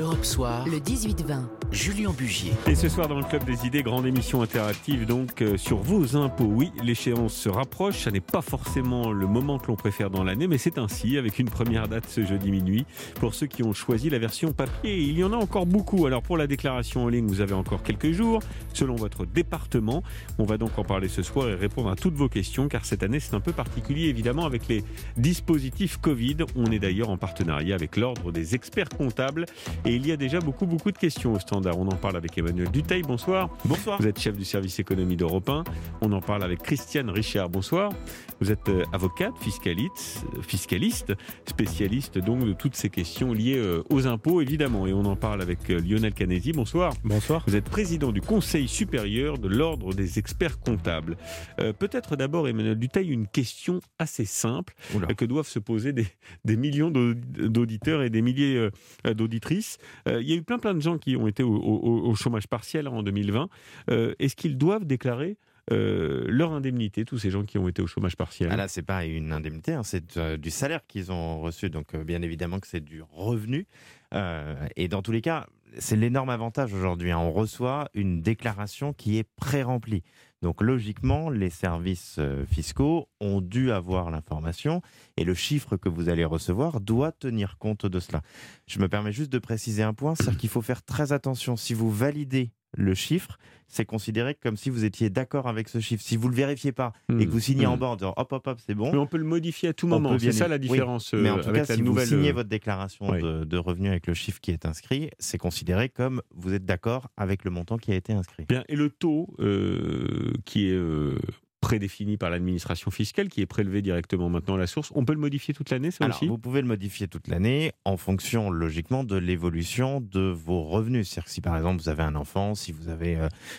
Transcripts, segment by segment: Europe Soir, le 18-20, Julien Bugier. Et ce soir dans le Club des Idées, grande émission interactive donc sur vos impôts. Oui, l'échéance se rapproche, ça n'est pas forcément le moment que l'on préfère dans l'année, mais c'est ainsi, avec une première date ce jeudi minuit. Pour ceux qui ont choisi la version papier, il y en a encore beaucoup. Alors pour la déclaration en ligne, vous avez encore quelques jours, selon votre département. On va donc en parler ce soir et répondre à toutes vos questions, car cette année c'est un peu particulier évidemment avec les dispositifs Covid. On est d'ailleurs en partenariat avec l'Ordre des experts comptables et il y a déjà beaucoup de questions au standard. On en parle avec Emmanuel Duteil, bonsoir. Bonsoir. Vous êtes chef du service économie d'Europe 1. On en parle avec Christiane Richard, bonsoir. Vous êtes avocate, fiscaliste, spécialiste donc de toutes ces questions liées aux impôts évidemment. Et on en parle avec Lionel Canesi, bonsoir. Bonsoir. Vous êtes président du Conseil supérieur de l'Ordre des experts comptables. Peut-être d'abord Emmanuel Duteil, une question assez simple que doivent se poser des millions d'auditeurs et des milliers d'auditrices. Il y a eu plein de gens qui ont été au chômage partiel en 2020. Est-ce qu'ils doivent déclarer leur indemnité, tous ces gens qui ont été au chômage partiel? Ah là, c'est pas une indemnité, hein, c'est du salaire qu'ils ont reçu. Donc bien évidemment que c'est du revenu. Et dans tous les cas, c'est l'énorme avantage aujourd'hui. Hein, on reçoit une déclaration qui est pré-remplie. Donc logiquement, les services fiscaux ont dû avoir l'information et le chiffre que vous allez recevoir doit tenir compte de cela. Je me permets juste de préciser un point, c'est-à-dire qu'il faut faire très attention. Si vous validez le chiffre, c'est considéré comme si vous étiez d'accord avec ce chiffre. Si vous ne le vérifiez pas et que vous signez en bas en disant hop, c'est bon. Mais on peut le modifier à tout moment, c'est ça la différence. Oui. Mais en tout cas, si vous signez votre déclaration de revenus avec le chiffre qui est inscrit, c'est considéré comme vous êtes d'accord avec le montant qui a été inscrit. Bien. Et le taux qui est prédéfini par l'administration fiscale, qui est prélevé directement maintenant à la source. On peut le modifier toute l'année, ça? Alors, aussi, vous pouvez le modifier toute l'année en fonction, logiquement, de l'évolution de vos revenus. C'est-à-dire que si, par exemple, vous avez un enfant, si vous avez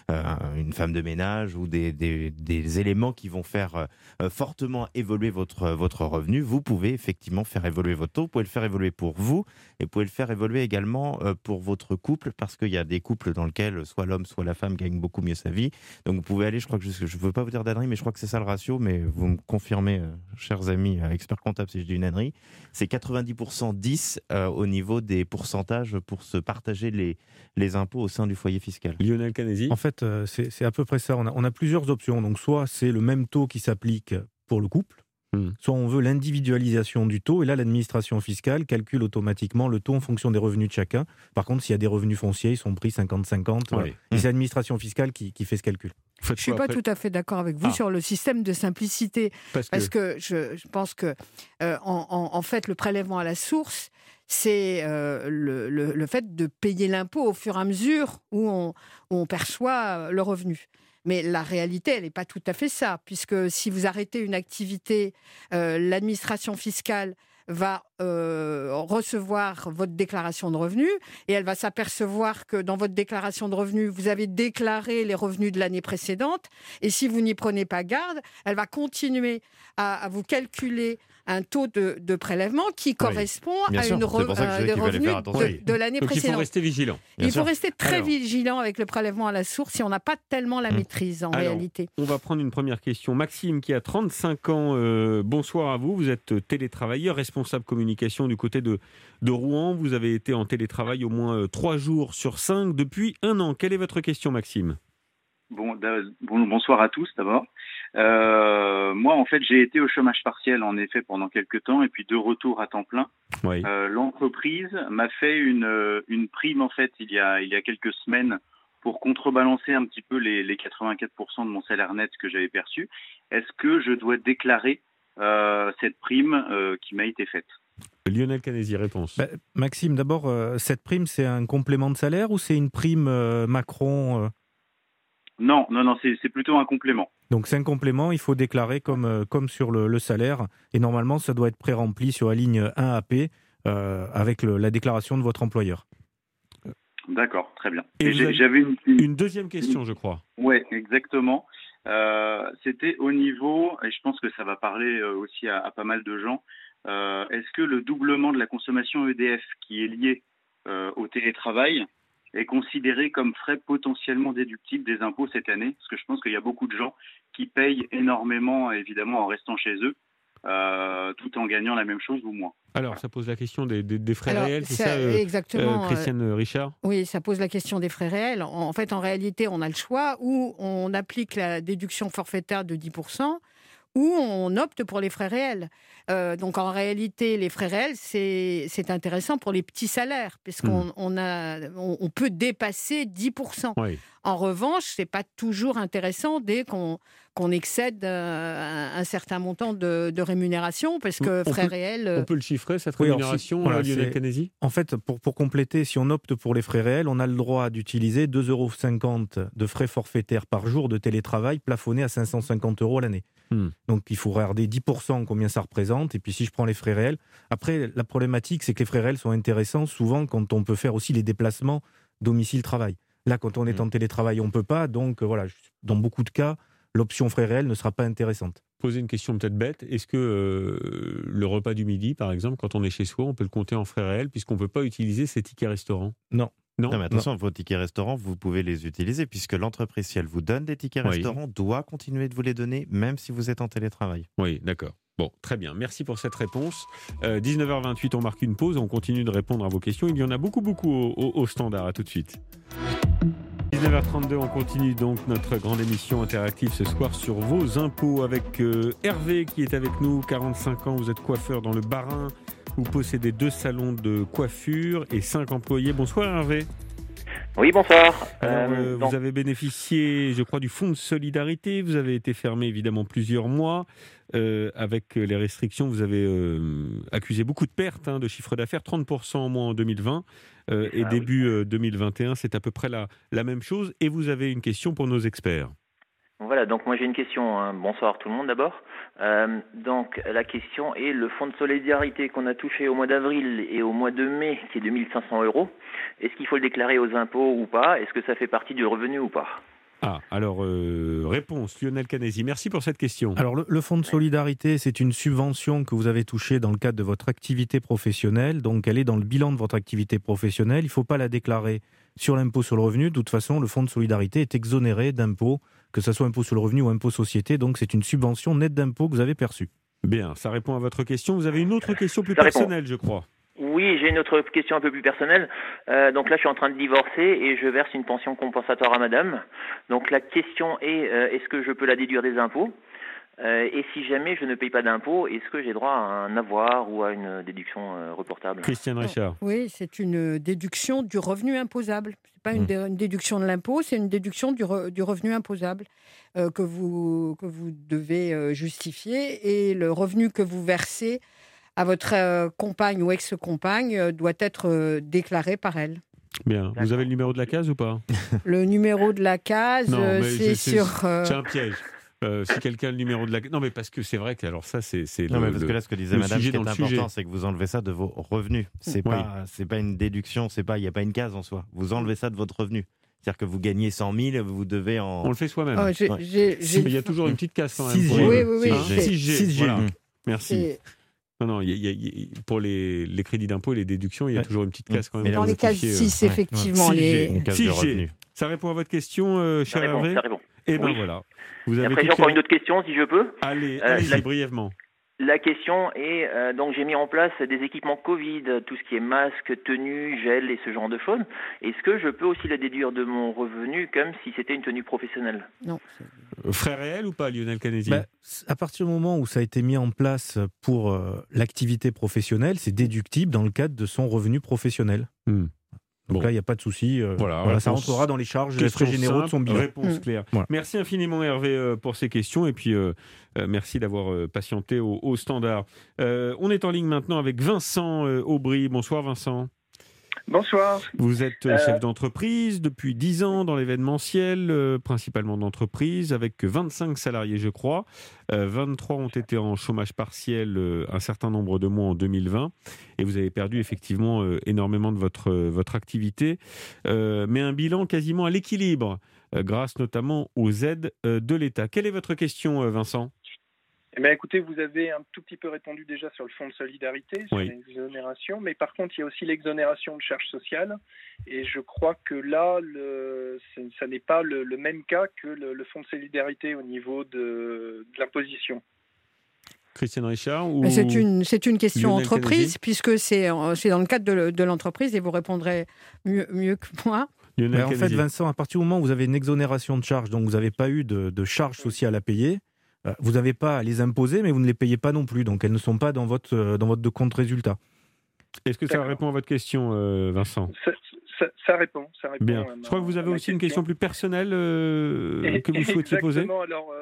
une femme de ménage ou des éléments qui vont faire fortement évoluer votre revenu, vous pouvez effectivement faire évoluer votre taux. Vous pouvez le faire évoluer pour vous et vous pouvez le faire évoluer également pour votre couple, parce qu'il y a des couples dans lesquels soit l'homme, soit la femme gagnent beaucoup mieux sa vie. Donc, vous pouvez aller, je crois que je ne veux pas vous dire d'adresse, mais je crois que c'est ça le ratio, mais vous me confirmez, chers amis experts comptables, si je dis une ânerie, c'est 90% 10 au niveau des pourcentages pour se partager les impôts au sein du foyer fiscal. Lionel Canesi. En fait, c'est à peu près ça. On a plusieurs options. Donc, soit c'est le même taux qui s'applique pour le couple, soit on veut l'individualisation du taux, et là, l'administration fiscale calcule automatiquement le taux en fonction des revenus de chacun. Par contre, s'il y a des revenus fonciers, ils sont pris 50-50. Oui. Voilà. Et c'est l'administration fiscale qui fait ce calcul. Je ne suis pas tout à fait d'accord avec vous sur le système de simplicité, parce que je pense que en fait le prélèvement à la source, c'est le fait de payer l'impôt au fur et à mesure où on perçoit le revenu. Mais la réalité, elle n'est pas tout à fait ça, puisque si vous arrêtez une activité, l'administration fiscale va recevoir votre déclaration de revenus et elle va s'apercevoir que dans votre déclaration de revenus, vous avez déclaré les revenus de l'année précédente, et si vous n'y prenez pas garde, elle va continuer à vous calculer un taux de prélèvement qui correspond à des revenus de l'année précédente. Il faut rester vigilant. Rester très vigilant avec le prélèvement à la source si on n'a pas tellement la maîtrise en réalité. On va prendre une première question. Maxime qui a 35 ans, bonsoir à vous. Vous êtes télétravailleur, responsable communication du côté de Rouen. Vous avez été en télétravail au moins 3 jours sur 5 depuis un an. Quelle est votre question, Maxime ? Bonsoir à tous d'abord. Moi, en fait, j'ai été au chômage partiel, en effet, pendant quelques temps, et puis de retour à temps plein. Oui. L'entreprise m'a fait une prime, en fait, il y a quelques semaines, pour contrebalancer un petit peu les 84% de mon salaire net que j'avais perçu. Est-ce que je dois déclarer cette prime qui m'a été faite? Lionel Canesi, réponse. Maxime, d'abord, cette prime, c'est un complément de salaire ou c'est une prime Macron ? Non, c'est plutôt un complément. Donc c'est un complément, il faut déclarer comme sur le salaire, et normalement ça doit être pré-rempli sur la ligne 1AP avec la déclaration de votre employeur. D'accord, très bien. Et j'avais une deuxième question, je crois. Oui, exactement. C'était au niveau, et je pense que ça va parler aussi à pas mal de gens, est-ce que le doublement de la consommation EDF qui est lié au télétravail est considéré comme frais potentiellement déductibles des impôts cette année? Parce que je pense qu'il y a beaucoup de gens qui payent énormément, évidemment, en restant chez eux, tout en gagnant la même chose ou moins. Alors, ça pose la question des frais réels, c'est ça, exactement, Christiane Richard ? Oui, ça pose la question des frais réels. En fait, en réalité, on a le choix où on applique la déduction forfaitaire de 10%, où on opte pour les frais réels. Donc en réalité, les frais réels, c'est intéressant pour les petits salaires, puisqu'on on peut dépasser 10%. Oui. En revanche, ce n'est pas toujours intéressant dès qu'on excède un certain montant de rémunération, parce que frais réels... On peut le chiffrer, cette rémunération, oui, voilà, Lionel Canesi ? En fait, pour compléter, si on opte pour les frais réels, on a le droit d'utiliser 2,50 € de frais forfaitaires par jour de télétravail, plafonnés à 550 € à l'année. Donc il faut regarder 10%, combien ça représente, et puis si je prends les frais réels... Après, la problématique, c'est que les frais réels sont intéressants souvent quand on peut faire aussi les déplacements domicile-travail. Là, quand on est en télétravail, on ne peut pas, donc voilà, dans beaucoup de cas, l'option frais réels ne sera pas intéressante. Poser une question peut-être bête, est-ce que le repas du midi, par exemple, quand on est chez soi, on peut le compter en frais réels, puisqu'on ne peut pas utiliser ces tickets restaurants ? Non, mais attention, vos tickets restaurants, vous pouvez les utiliser puisque l'entreprise, si elle vous donne des tickets restaurants, doit continuer de vous les donner, même si vous êtes en télétravail. Oui, d'accord. Bon, très bien. Merci pour cette réponse. 19h28, on marque une pause, on continue de répondre à vos questions. Il y en a beaucoup au standard. À tout de suite. 19h32, on continue donc notre grande émission interactive ce soir sur vos impôts avec Hervé qui est avec nous, 45 ans, vous êtes coiffeur dans le Bas-Rhin. Vous possédez 2 salons de coiffure et 5 employés. Bonsoir Hervé. Oui, bonsoir. Alors, vous avez bénéficié, je crois, du fonds de solidarité. Vous avez été fermé évidemment plusieurs mois. Avec les restrictions, vous avez accusé beaucoup de pertes de chiffre d'affaires, 30% en moins en 2020 et début 2021. C'est à peu près la même chose. Et vous avez une question pour nos experts. Voilà, donc moi j'ai une question. Bonsoir tout le monde d'abord. Donc la question est le fonds de solidarité qu'on a touché au mois d'avril et au mois de mai qui est de 1 500 €. Est-ce qu'il faut le déclarer aux impôts ou pas ? Est-ce que ça fait partie du revenu ou pas ? Ah, alors réponse, Lionel Canesi, merci pour cette question. Alors le fonds de solidarité, c'est une subvention que vous avez touchée dans le cadre de votre activité professionnelle. Donc elle est dans le bilan de votre activité professionnelle. Il ne faut pas la déclarer sur l'impôt sur le revenu. De toute façon, le fonds de solidarité est exonéré d'impôt, que ce soit impôt sur le revenu ou impôt société, donc c'est une subvention nette d'impôt que vous avez perçue. Bien, ça répond à votre question. Vous avez une autre question plus personnelle, je crois. Oui, j'ai une autre question un peu plus personnelle. Donc là, je suis en train de divorcer et je verse une pension compensatoire à madame. Donc la question est, est-ce que je peux la déduire des impôts ? Et si jamais je ne paye pas d'impôts, est-ce que j'ai droit à un avoir ou à une déduction reportable ? Christiane Richard. Oui, c'est une déduction du revenu imposable. Ce n'est pas une déduction de l'impôt, c'est une déduction du revenu imposable que vous devez justifier. Et le revenu que vous versez à votre compagne ou ex-compagne doit être déclaré par elle. Bien. D'accord. Vous avez le numéro de la case ou pas ? Le numéro de la case, non, c'est sur... C'est un piège. Si quelqu'un a le numéro de la... Non, mais parce que c'est vrai que... Alors ça, c'est non, mais parce que là, ce que disait madame, ce qui est important, c'est que vous enlevez ça de vos revenus. C'est pas une déduction, il n'y a pas une case en soi. Vous enlevez ça de votre revenu. C'est-à-dire que vous gagnez 100 000, vous devez en... On le fait soi-même. Il y a toujours une petite case quand même. 6G. Oui. 6G. Voilà. Merci. Non, pour les crédits d'impôt et les déductions, il y a toujours une petite case quand même. Dans les cases 6, effectivement. 6G. Ça répond à votre question, cher Hervé ? Ça répond. Et bien voilà. Vous avez après, j'ai encore une autre question, si je peux. Allez-y, brièvement. La question est, donc j'ai mis en place des équipements Covid, tout ce qui est masque, tenue, gel et ce genre de choses. Est-ce que je peux aussi la déduire de mon revenu comme si c'était une tenue professionnelle ? Non. Frais réel ou pas, Lionel Canesi ? À partir du moment où ça a été mis en place pour l'activité professionnelle, c'est déductible dans le cadre de son revenu professionnel. Donc là, il n'y a pas de souci. Voilà, ça rentrera dans les charges, les frais généraux de son bilan. Réponse claire. Voilà. Merci infiniment Hervé pour ces questions et puis merci d'avoir patienté au standard. On est en ligne maintenant avec Vincent Aubry. Bonsoir Vincent. Bonsoir. Vous êtes chef d'entreprise depuis 10 ans dans l'événementiel, principalement d'entreprise, avec 25 salariés je crois. 23 ont été en chômage partiel un certain nombre de mois en 2020 et vous avez perdu effectivement énormément de votre activité, mais un bilan quasiment à l'équilibre grâce notamment aux aides de l'État. Quelle est votre question Vincent ? Eh bien, écoutez, vous avez un tout petit peu répondu déjà sur le fonds de solidarité, sur l'exonération, mais par contre, il y a aussi l'exonération de charges sociales, et je crois que là, ça n'est pas le même cas que le fonds de solidarité au niveau de l'imposition. Christiane Richard ou... C'est une question entreprise, puisque c'est dans le cadre de l'entreprise, et vous répondrez mieux que moi. En fait, Vincent, à partir du moment où vous avez une exonération de charges, donc vous n'avez pas eu de charges sociales à payer, vous n'avez pas à les imposer, mais vous ne les payez pas non plus, donc elles ne sont pas dans votre compte résultat. Est-ce que ça répond à votre question, Vincent ? Ça répond. Bien. Je crois que vous avez aussi une question plus personnelle que vous souhaitiez poser. Exactement, alors...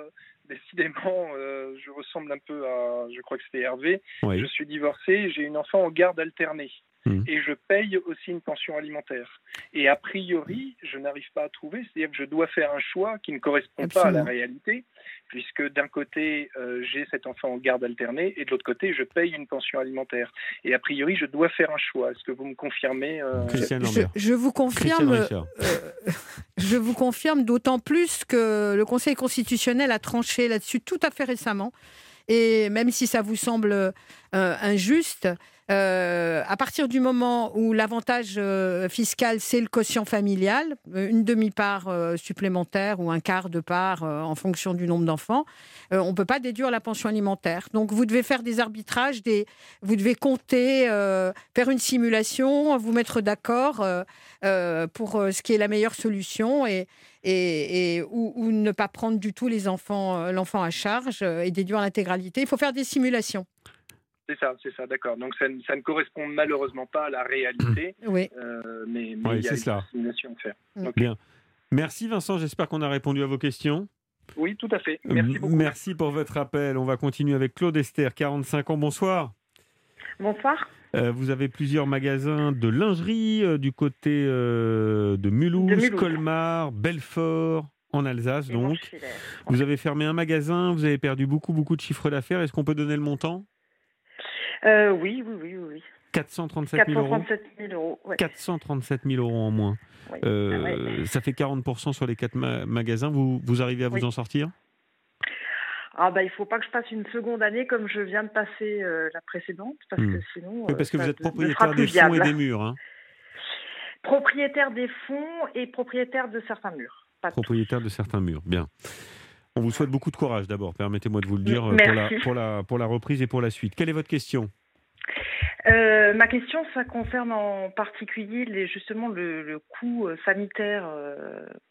Décidément, je ressemble un peu à, je crois que c'était Hervé, oui. Je suis divorcé, j'ai une enfant en garde alternée et je paye aussi une pension alimentaire. Et a priori, je n'arrive pas à trouver, c'est-à-dire que je dois faire un choix qui ne correspond Absolument. Pas à la réalité, puisque d'un côté, j'ai cet enfant en garde alternée et de l'autre côté, je paye une pension alimentaire. Et a priori, je dois faire un choix. Est-ce que vous me confirmez Je vous confirme d'autant plus que le Conseil constitutionnel a tranché là-dessus tout à fait récemment. Et même si ça vous semble injuste, à partir du moment où l'avantage fiscal, c'est le quotient familial, une demi-part supplémentaire ou un quart de part en fonction du nombre d'enfants, on ne peut pas déduire la pension alimentaire. Donc vous devez faire des arbitrages, vous devez compter, faire une simulation, vous mettre d'accord pour ce qui est la meilleure solution et ou ne pas prendre du tout l'enfant à charge et déduire l'intégralité. Il faut faire des simulations. C'est ça, d'accord. Donc ça ne correspond malheureusement pas à la réalité, oui. mais oui, il y a une simulation à faire. Okay. Bien. Merci Vincent, j'espère qu'on a répondu à vos questions. Oui, tout à fait. Merci beaucoup. Merci pour votre appel. On va continuer avec Claude Esther, 45 ans. Bonsoir. Bonsoir. Vous avez plusieurs magasins de lingerie du côté de Mulhouse, Colmar, Belfort, en Alsace. Et donc, vous avez fermé un magasin, vous avez perdu beaucoup de chiffre d'affaires. Est-ce qu'on peut donner le montant ? Oui. 437 000 euros. Ouais. 437 000 euros en moins. Ouais. Ça fait 40% sur les 4 magasins. Vous arrivez à vous en sortir ? Ah bah, il ne faut pas que je passe une seconde année comme je viens de passer la précédente, parce que sinon... parce que vous êtes propriétaire des fonds et des murs. Hein. Propriétaire des fonds et propriétaire de certains murs. Bien. On vous souhaite beaucoup de courage d'abord, permettez-moi de vous le dire, pour la reprise et pour la suite. Quelle est votre question ? Ma question, ça concerne en particulier le coût sanitaire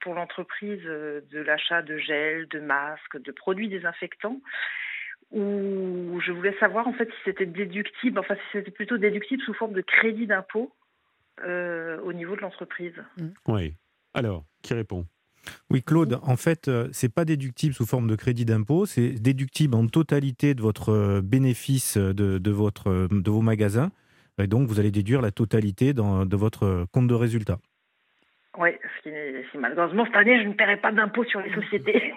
pour l'entreprise de l'achat de gel, de masques, de produits désinfectants, où je voulais savoir en fait si c'était plutôt déductible sous forme de crédit d'impôt au niveau de l'entreprise. Oui. Alors, qui répond ? Oui, Claude, en fait, ce n'est pas déductible sous forme de crédit d'impôt, c'est déductible en totalité de votre bénéfice de vos magasins. Et donc, vous allez déduire la totalité de votre compte de résultat. Oui, si malheureusement, cette année, je ne paierai pas d'impôt sur les sociétés.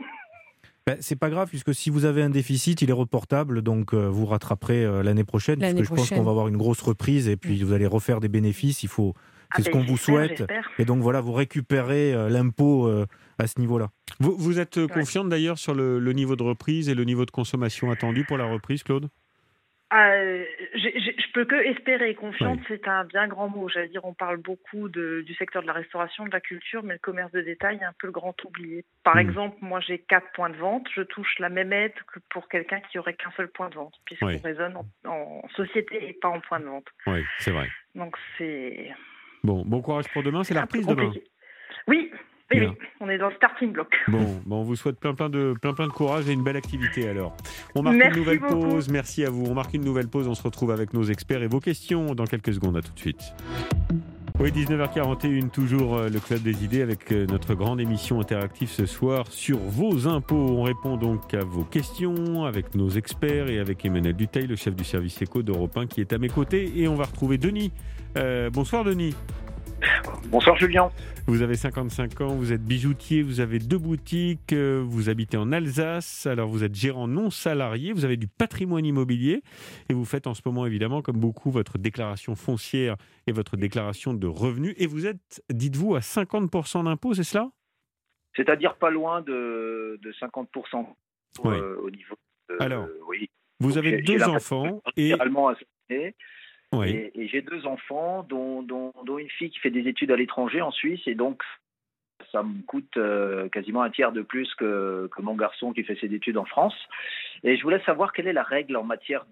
Ben, c'est pas grave, puisque si vous avez un déficit, il est reportable, donc vous rattraperez l'année prochaine, puisque je pense qu'on va avoir une grosse reprise, et puis vous allez refaire des bénéfices, c'est ce qu'on vous souhaite. J'espère. Et donc voilà, vous récupérez l'impôt à ce niveau-là. Vous êtes confiante d'ailleurs sur le niveau de reprise et le niveau de consommation attendu pour la reprise, Claude ? Je peux que espérer. Confiante, c'est un bien grand mot. J'allais dire, on parle beaucoup du secteur de la restauration, de la culture, mais le commerce de détail est un peu le grand oublié. Par exemple, moi j'ai 4 points de vente, je touche la même aide que pour quelqu'un qui aurait qu'un seul point de vente, puisqu'on raisonne en société et pas en point de vente. Oui, c'est vrai. Donc c'est... Bon courage pour demain, c'est la reprise demain. Oui, on est dans le starting block. Bon, on vous souhaite plein de courage et une belle activité alors. On marque une nouvelle pause, merci à vous. On marque une nouvelle pause, on se retrouve avec nos experts et vos questions dans quelques secondes, à tout de suite. Oui, 19h41, toujours le Club des idées avec notre grande émission interactive ce soir sur vos impôts. On répond donc à vos questions avec nos experts et avec Emmanuel Duteil, le chef du service éco d'Europe 1 qui est à mes côtés. Et on va retrouver Denis. Bonsoir Denis. Bonsoir Julien. Vous avez 55 ans, vous êtes bijoutier, vous avez 2 boutiques, vous habitez en Alsace, alors vous êtes gérant non salarié, vous avez du patrimoine immobilier et vous faites en ce moment évidemment comme beaucoup votre déclaration foncière et votre déclaration de revenus et vous êtes, dites-vous, à 50% d'impôt, c'est cela ? C'est-à-dire pas loin de 50% au niveau de... Alors, vous avez 2 enfants et... Oui. Et j'ai 2 enfants, dont une fille qui fait des études à l'étranger en Suisse, et donc ça me coûte quasiment un tiers de plus que mon garçon qui fait ses études en France. Et je voulais savoir quelle est la règle en matière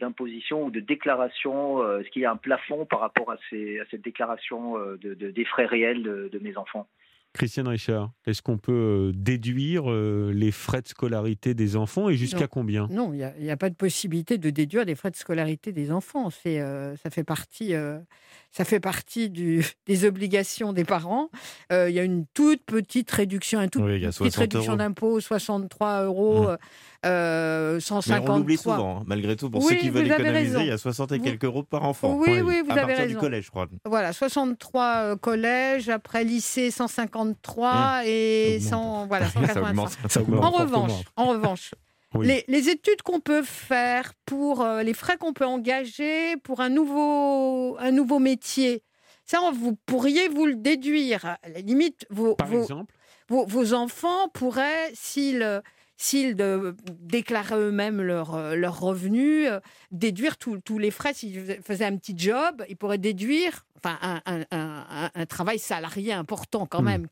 d'imposition ou de déclaration. Est-ce qu'il y a un plafond par rapport à cette déclaration des frais réels de mes enfants ? Christiane Richard, est-ce qu'on peut déduire les frais de scolarité des enfants et jusqu'à combien ? Non, il n'y a pas de possibilité de déduire les frais de scolarité des enfants. Ça fait partie des obligations des parents. Il y a une toute petite réduction, d'impôt, 63 euros, 153. Mais on l'oublie souvent, hein. Malgré tout, pour ceux qui veulent économiser, il y a 60 et quelques euros par enfant. Oui, vous avez raison. À partir du collège, je crois. Voilà, 63 collège, après lycée, 153. Et 100, voilà, 185. En revanche, oui. les études qu'on peut faire pour les frais qu'on peut engager pour un nouveau métier, ça, vous pourriez vous le déduire. À la limite, vos enfants pourraient, s'ils déclaraient eux-mêmes leurs revenus, déduire tous les frais. S'ils faisaient un petit job, ils pourraient déduire... Enfin, un travail salarié important quand même,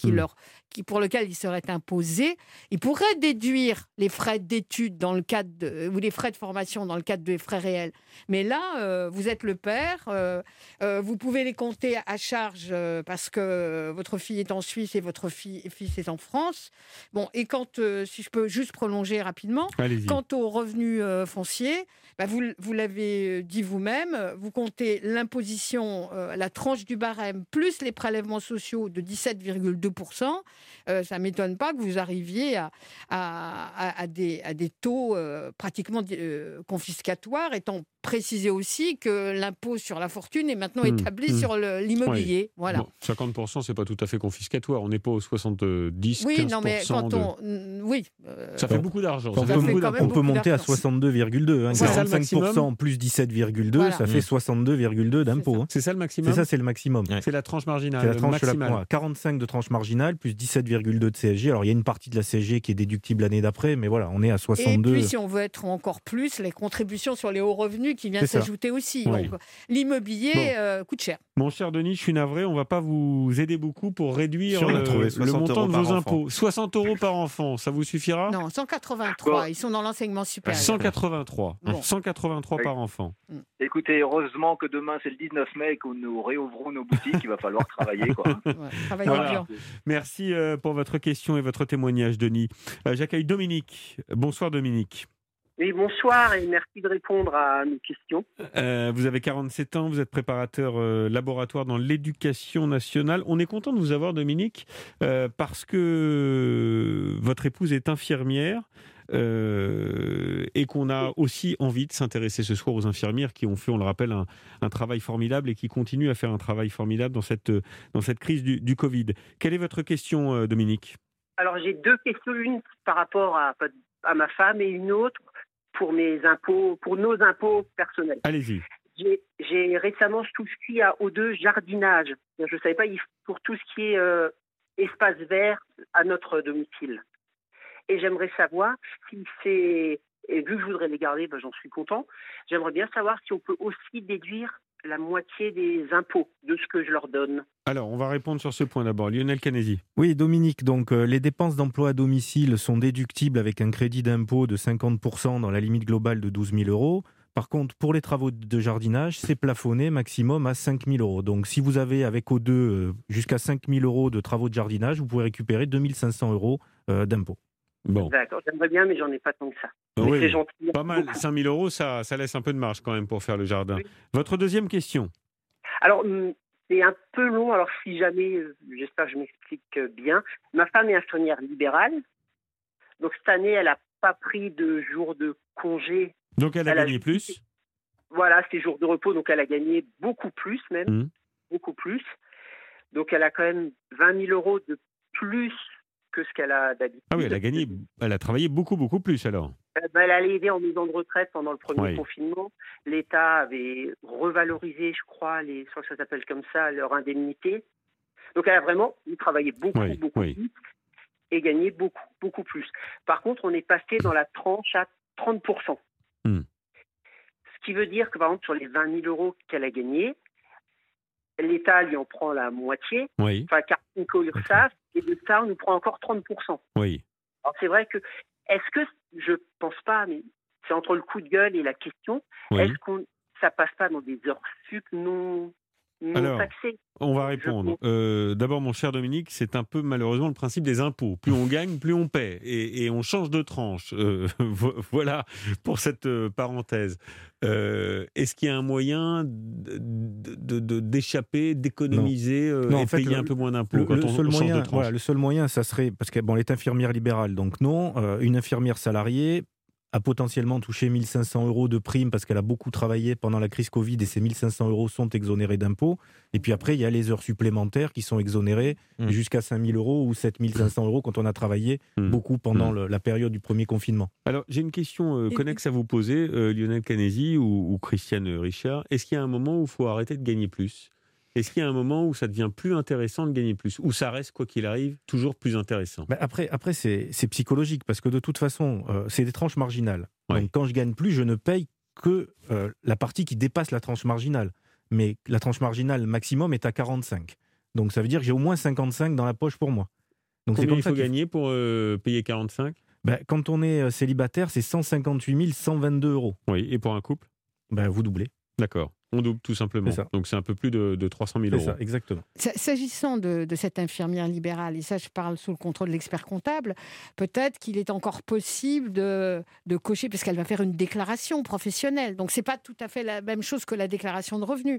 pour lequel ils seraient imposés. Ils pourraient déduire les frais d'études ou les frais de formation dans le cadre des frais réels. Mais là, vous êtes le père, vous pouvez les compter à charge parce que votre fille est en Suisse et votre fils est en France. Bon, et quand, si je peux juste prolonger rapidement, allez-y. Quant aux revenus fonciers, vous l'avez dit vous-même, vous comptez l'imposition, la tranche du barème plus les prélèvements sociaux de 17,2%. Ça ne m'étonne pas que vous arriviez à des taux pratiquement confiscatoires, étant précisé aussi que l'impôt sur la fortune est maintenant établi sur l'immobilier. Oui. Voilà. Bon, 50%, ce n'est pas tout à fait confiscatoire. On n'est pas aux 70%, 15%. Non, mais quand oui. Ça fait beaucoup d'argent. On peut monter à 62,2%. Hein, voilà. 45% plus 17,2%, voilà. Ça fait 62,2% d'impôt. C'est ça le maximum ? C'est ça, c'est le maximum. Ouais. C'est la tranche marginale. C'est la tranche maximale. 45 de tranche marginale plus 17,2% de CSG. Alors, il y a une partie de la CSG qui est déductible l'année d'après, mais voilà, on est à 62%. Et puis, si on veut être encore plus, les contributions sur les hauts revenus qui vient s'ajouter aussi. Oui. Donc, l'immobilier coûte cher. Mon cher Denis, je suis navré, on ne va pas vous aider beaucoup pour réduire le montant de vos impôts. 60 euros par enfant, ça vous suffira ? Non, 183, ils sont dans l'enseignement supérieur. 183, bon. 183 par enfant. Écoutez, heureusement que demain c'est le 19 mai et que nous réouvrons nos boutiques, il va falloir travailler. Travailler dur. Merci pour votre question et votre témoignage, Denis. J'accueille Dominique. Bonsoir Dominique. Oui, bonsoir et merci de répondre à nos questions. Vous avez 47 ans, vous êtes préparateur laboratoire dans l'éducation nationale. On est content de vous avoir, Dominique, parce que votre épouse est infirmière et qu'on a aussi envie de s'intéresser ce soir aux infirmières qui ont fait, on le rappelle, un travail formidable et qui continuent à faire un travail formidable dans cette crise du Covid. Quelle est votre question, Dominique ? Alors, j'ai deux questions, l'une par rapport à ma femme et une autre pour nos impôts personnels. Allez-y. J'ai récemment souscrit à O2 jardinage. Je ne savais pas, pour tout ce qui est espace vert à notre domicile. Et j'aimerais savoir si c'est... Et vu que je voudrais les garder, j'en suis content. J'aimerais bien savoir si on peut aussi déduire la moitié des impôts de ce que je leur donne. Alors, on va répondre sur ce point d'abord. Lionel Canesi. Oui, Dominique, donc les dépenses d'emploi à domicile sont déductibles avec un crédit d'impôt de 50% dans la limite globale de 12 000 euros. Par contre, pour les travaux de jardinage, c'est plafonné maximum à 5 000 euros. Donc, si vous avez avec O2 jusqu'à 5 000 euros de travaux de jardinage, vous pouvez récupérer 2 500 euros d'impôts. Bon. D'accord, j'aimerais bien, mais j'en ai pas tant que ça. Oui, c'est gentil. Pas mal, 5 000 euros, ça laisse un peu de marge quand même pour faire le jardin. Oui. Votre deuxième question ? Alors, c'est un peu long, alors si jamais, j'espère que je m'explique bien. Ma femme est infirmière libérale, donc cette année, elle n'a pas pris de jours de congé. Donc elle a gagné plus ? Voilà, c'est jours de repos, donc elle a gagné beaucoup plus même, beaucoup plus. Donc elle a quand même 20 000 euros de plus que ce qu'elle a d'habitude. Ah oui, elle a travaillé beaucoup, beaucoup plus alors. Elle a aidé en maison de retraite pendant le premier confinement. L'État avait revalorisé, je crois, je crois que ça s'appelle comme ça, leur indemnité. Donc elle a vraiment travaillé beaucoup, beaucoup plus et gagné beaucoup, beaucoup plus. Par contre, on est passé dans la tranche à 30%. Ce qui veut dire que, par exemple, sur les 20 000 euros qu'elle a gagnés, l'État lui en prend la moitié, enfin ICO-URSSAF, et de ça, on nous prend encore 30%. Oui. Alors, c'est vrai que, est-ce que, je pense pas, mais c'est entre le coup de gueule et la question, oui. Est-ce que ça passe pas dans des heures sup non Alors, taxées? On va répondre. D'abord, mon cher Dominique, c'est un peu malheureusement le principe des impôts. Plus on gagne, plus on paie. Et on change de tranche. Voilà pour cette parenthèse. Est-ce qu'il y a un moyen d'échapper, d'économiser et payer un peu moins d'impôts quand on change de tranche ? Voilà, le seul moyen, ça serait... Parce qu'elle est infirmière libérale, donc non. Une infirmière salariée a potentiellement touché 1 500 € de prime parce qu'elle a beaucoup travaillé pendant la crise Covid et ces 1 500 € sont exonérés d'impôts. Et puis après, il y a les heures supplémentaires qui sont exonérées jusqu'à 5 000 € ou 7 500 € quand on a travaillé beaucoup pendant la période du premier confinement. Alors, j'ai une question connexe à vous poser, Lionel Canesi ou Christiane Richard. Est-ce qu'il y a un moment où il faut arrêter de gagner plus ? Est-ce qu'il y a un moment où ça devient plus intéressant de gagner plus ? Ou ça reste, quoi qu'il arrive, toujours plus intéressant ? Après c'est psychologique, parce que de toute façon, c'est des tranches marginales. Ouais. Donc quand je gagne plus, je ne paye que la partie qui dépasse la tranche marginale. Mais la tranche marginale maximum est à 45. Donc ça veut dire que j'ai au moins 55 dans la poche pour moi. Donc, combien il faut gagner pour payer 45 ? Quand on est célibataire, c'est 158 122 €. Oui, et pour un couple ? Vous doublez. D'accord. On double tout simplement. C'est Donc c'est un peu plus de 300 000 €. C'est ça, exactement. S'agissant de cette infirmière libérale, et ça je parle sous le contrôle de l'expert comptable, peut-être qu'il est encore possible de cocher, parce qu'elle va faire une déclaration professionnelle. Donc c'est pas tout à fait la même chose que la déclaration de revenus.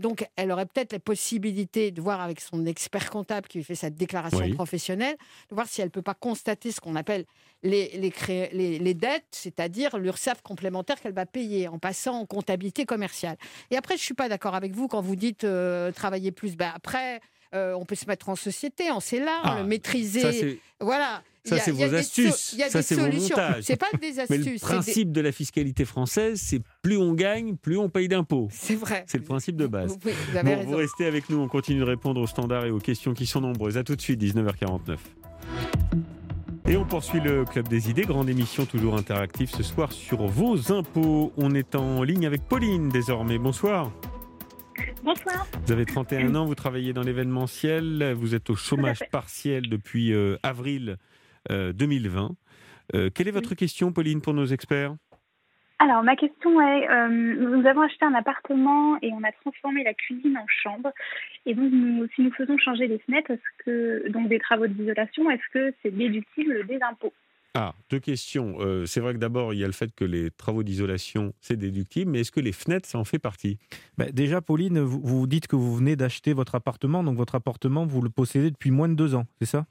Donc elle aurait peut-être la possibilité de voir avec son expert comptable qui fait sa déclaration professionnelle, de voir si elle peut pas constater ce qu'on appelle les dettes, c'est-à-dire l'URSSAF complémentaire qu'elle va payer en passant en comptabilité commerciale. Et après, je ne suis pas d'accord avec vous quand vous dites travailler plus. Après, on peut se mettre en société, en CELA, maîtriser. Ça, c'est... Voilà. Ça, c'est vos astuces. Il y a des solutions. C'est pas des astuces. Mais le principe de la fiscalité française, c'est plus on gagne, plus on paye d'impôts. C'est vrai. C'est le principe de base. Vous avez raison. Vous restez avec nous. On continue de répondre aux standards et aux questions qui sont nombreuses. À tout de suite, 19h49. Et on poursuit le Club des Idées, grande émission toujours interactive ce soir sur vos impôts. On est en ligne avec Pauline désormais. Bonsoir. Bonsoir. Vous avez 31 ans, vous travaillez dans l'événementiel, vous êtes au chômage partiel depuis avril 2020. Quelle est votre question, Pauline, pour nos experts ? Alors, ma question est, nous avons acheté un appartement et on a transformé la cuisine en chambre. Et donc, si nous faisons changer les fenêtres, donc des travaux d'isolation, est-ce que c'est déductible des impôts ? Ah, deux questions. C'est vrai que d'abord, il y a le fait que les travaux d'isolation, c'est déductible, mais est-ce que les fenêtres, ça en fait partie ? Déjà, Pauline, vous dites que vous venez d'acheter votre appartement, donc votre appartement, vous le possédez depuis moins de 2 ans, c'est ça ?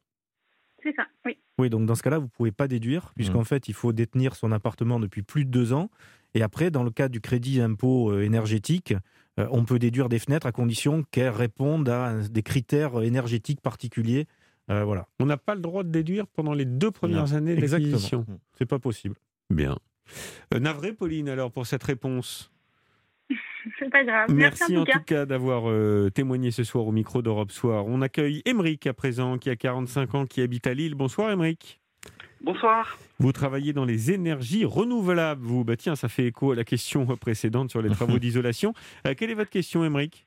C'est ça, oui. Oui, donc dans ce cas-là, vous ne pouvez pas déduire, puisqu'en fait, il faut détenir son appartement depuis plus de 2 ans. Et après, dans le cas du crédit impôt énergétique, on peut déduire des fenêtres à condition qu'elles répondent à des critères énergétiques particuliers. Voilà. On n'a pas le droit de déduire pendant les 2 premières années d'acquisition. Exactement. C'est pas possible. Bien. Navré, Pauline, alors, pour cette réponse. C'est pas grave. Merci en tout cas d'avoir témoigné ce soir au micro d'Europe Soir. On accueille Aymeric à présent, qui a 45 ans, qui habite à Lille. Bonsoir Aymeric. Bonsoir. Vous travaillez dans les énergies renouvelables, vous. Tiens, ça fait écho à la question précédente sur les travaux d'isolation. Quelle est votre question, Aymeric ?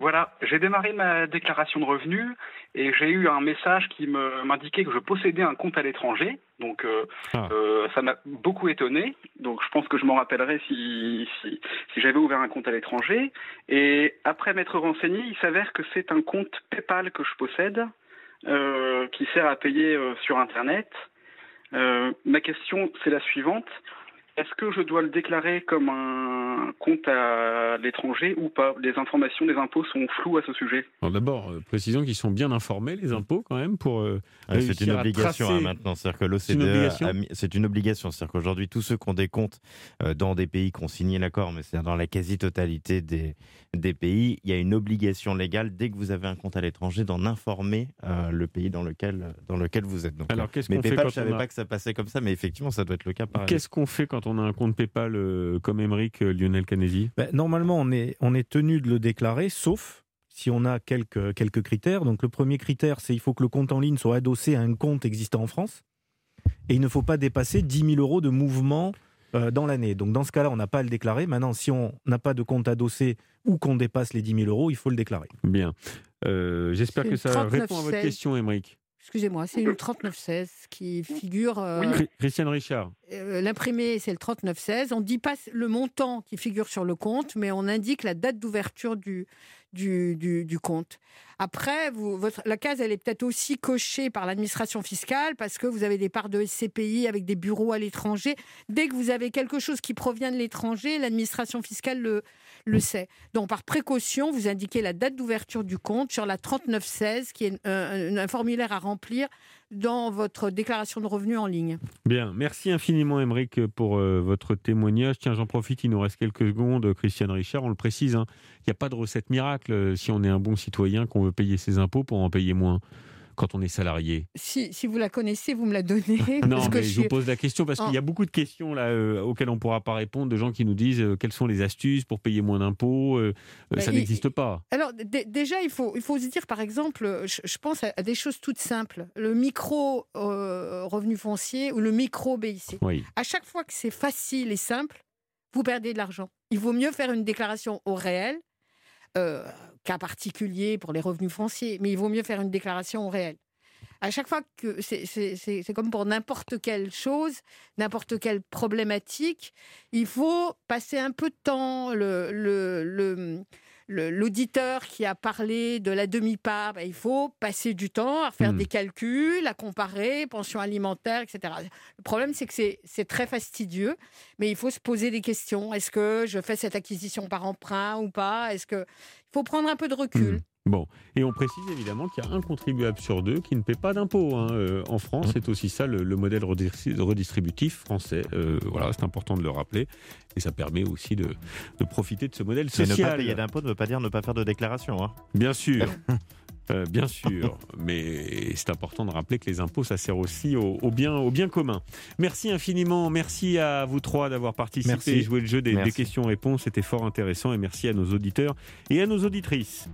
Voilà, j'ai démarré ma déclaration de revenus et j'ai eu un message qui m'indiquait que je possédais un compte à l'étranger. Donc ça m'a beaucoup étonné. Donc je pense que je m'en rappellerai si j'avais ouvert un compte à l'étranger. Et après m'être renseigné, il s'avère que c'est un compte PayPal que je possède qui sert à payer sur Internet. Ma question, c'est la suivante. Est-ce que je dois le déclarer comme un compte à l'étranger ou pas ? Les informations des impôts sont floues à ce sujet. Alors d'abord, précisons qu'ils sont bien informés, les impôts, quand même, pour réussir c'est une obligation à tracer... maintenant, c'est-à-dire que l'OCDE... C'est une obligation, c'est-à-dire qu'aujourd'hui, tous ceux qui ont des comptes dans des pays qui ont signé l'accord, mais c'est-à-dire dans la quasi-totalité des pays, il y a une obligation légale, dès que vous avez un compte à l'étranger, d'en informer le pays dans lequel vous êtes. Donc, alors, qu'est-ce qu'on fait quand on... Je ne savais pas que ça passait comme ça, mais effectivement, ça doit être le cas par Qu'est-ce qu'on fait quand on a un compte PayPal comme Aymeric, Lionel Canesi ? Normalement, on est tenu de le déclarer, sauf si on a quelques critères. Donc, le premier critère, c'est qu'il faut que le compte en ligne soit adossé à un compte existant en France. Et il ne faut pas dépasser 10 000 € de mouvement dans l'année. Donc, dans ce cas-là, on n'a pas à le déclarer. Maintenant, si on n'a pas de compte adossé ou qu'on dépasse les 10 000 € il faut le déclarer. Bien. J'espère que ça répond à votre question, Aymeric. Excusez-moi, c'est une 3916 qui figure... Christiane Richard. L'imprimé, c'est le 3916. On ne dit pas le montant qui figure sur le compte, mais on indique la date d'ouverture du compte. Après, la case, elle est peut-être aussi cochée par l'administration fiscale parce que vous avez des parts de SCPI avec des bureaux à l'étranger. Dès que vous avez quelque chose qui provient de l'étranger, l'administration fiscale le sait. Donc, par précaution, vous indiquez la date d'ouverture du compte sur la 3916, qui est un formulaire à remplir dans votre déclaration de revenus en ligne. Bien, merci infiniment, Aymeric, pour votre témoignage. Tiens, j'en profite, il nous reste quelques secondes. Christiane Richard, on le précise, hein, il n'y a pas de recette miracle si on est un bon citoyen, qu'on veut payer ses impôts pour en payer moins quand on est salarié. Si vous la connaissez, vous me la donnez. Non, parce que je vous pose la question parce qu'il y a beaucoup de questions là, auxquelles on ne pourra pas répondre, de gens qui nous disent quelles sont les astuces pour payer moins d'impôts. Ça n'existe pas. Alors déjà, il faut se dire, par exemple, je pense à des choses toutes simples. Le micro revenu foncier ou le micro BIC. Oui. À chaque fois que c'est facile et simple, vous perdez de l'argent. Il vaut mieux faire une déclaration au réel, cas particulier pour les revenus fonciers, mais il vaut mieux faire une déclaration au réel. À chaque fois que c'est comme pour n'importe quelle chose, n'importe quelle problématique, il faut passer un peu de temps. L'auditeur qui a parlé de la demi-part, il faut passer du temps à faire des calculs, à comparer, pension alimentaire, etc. Le problème, c'est que c'est très fastidieux, mais il faut se poser des questions. Est-ce que je fais cette acquisition par emprunt ou pas ? Il faut prendre un peu de recul. Bon, et on précise évidemment qu'il y a un contribuable sur deux qui ne paie pas d'impôts, hein. En France, c'est aussi ça le modèle redistributif français. Voilà, c'est important de le rappeler. Et ça permet aussi de profiter de ce modèle social. Mais ne pas payer d'impôts ne veut pas dire ne pas faire de déclaration, hein. Bien sûr. Bien sûr, mais c'est important de rappeler que les impôts, ça sert aussi au bien commun. Merci infiniment, merci à vous trois d'avoir participé et joué le jeu des questions-réponses, c'était fort intéressant, et merci à nos auditeurs et à nos auditrices.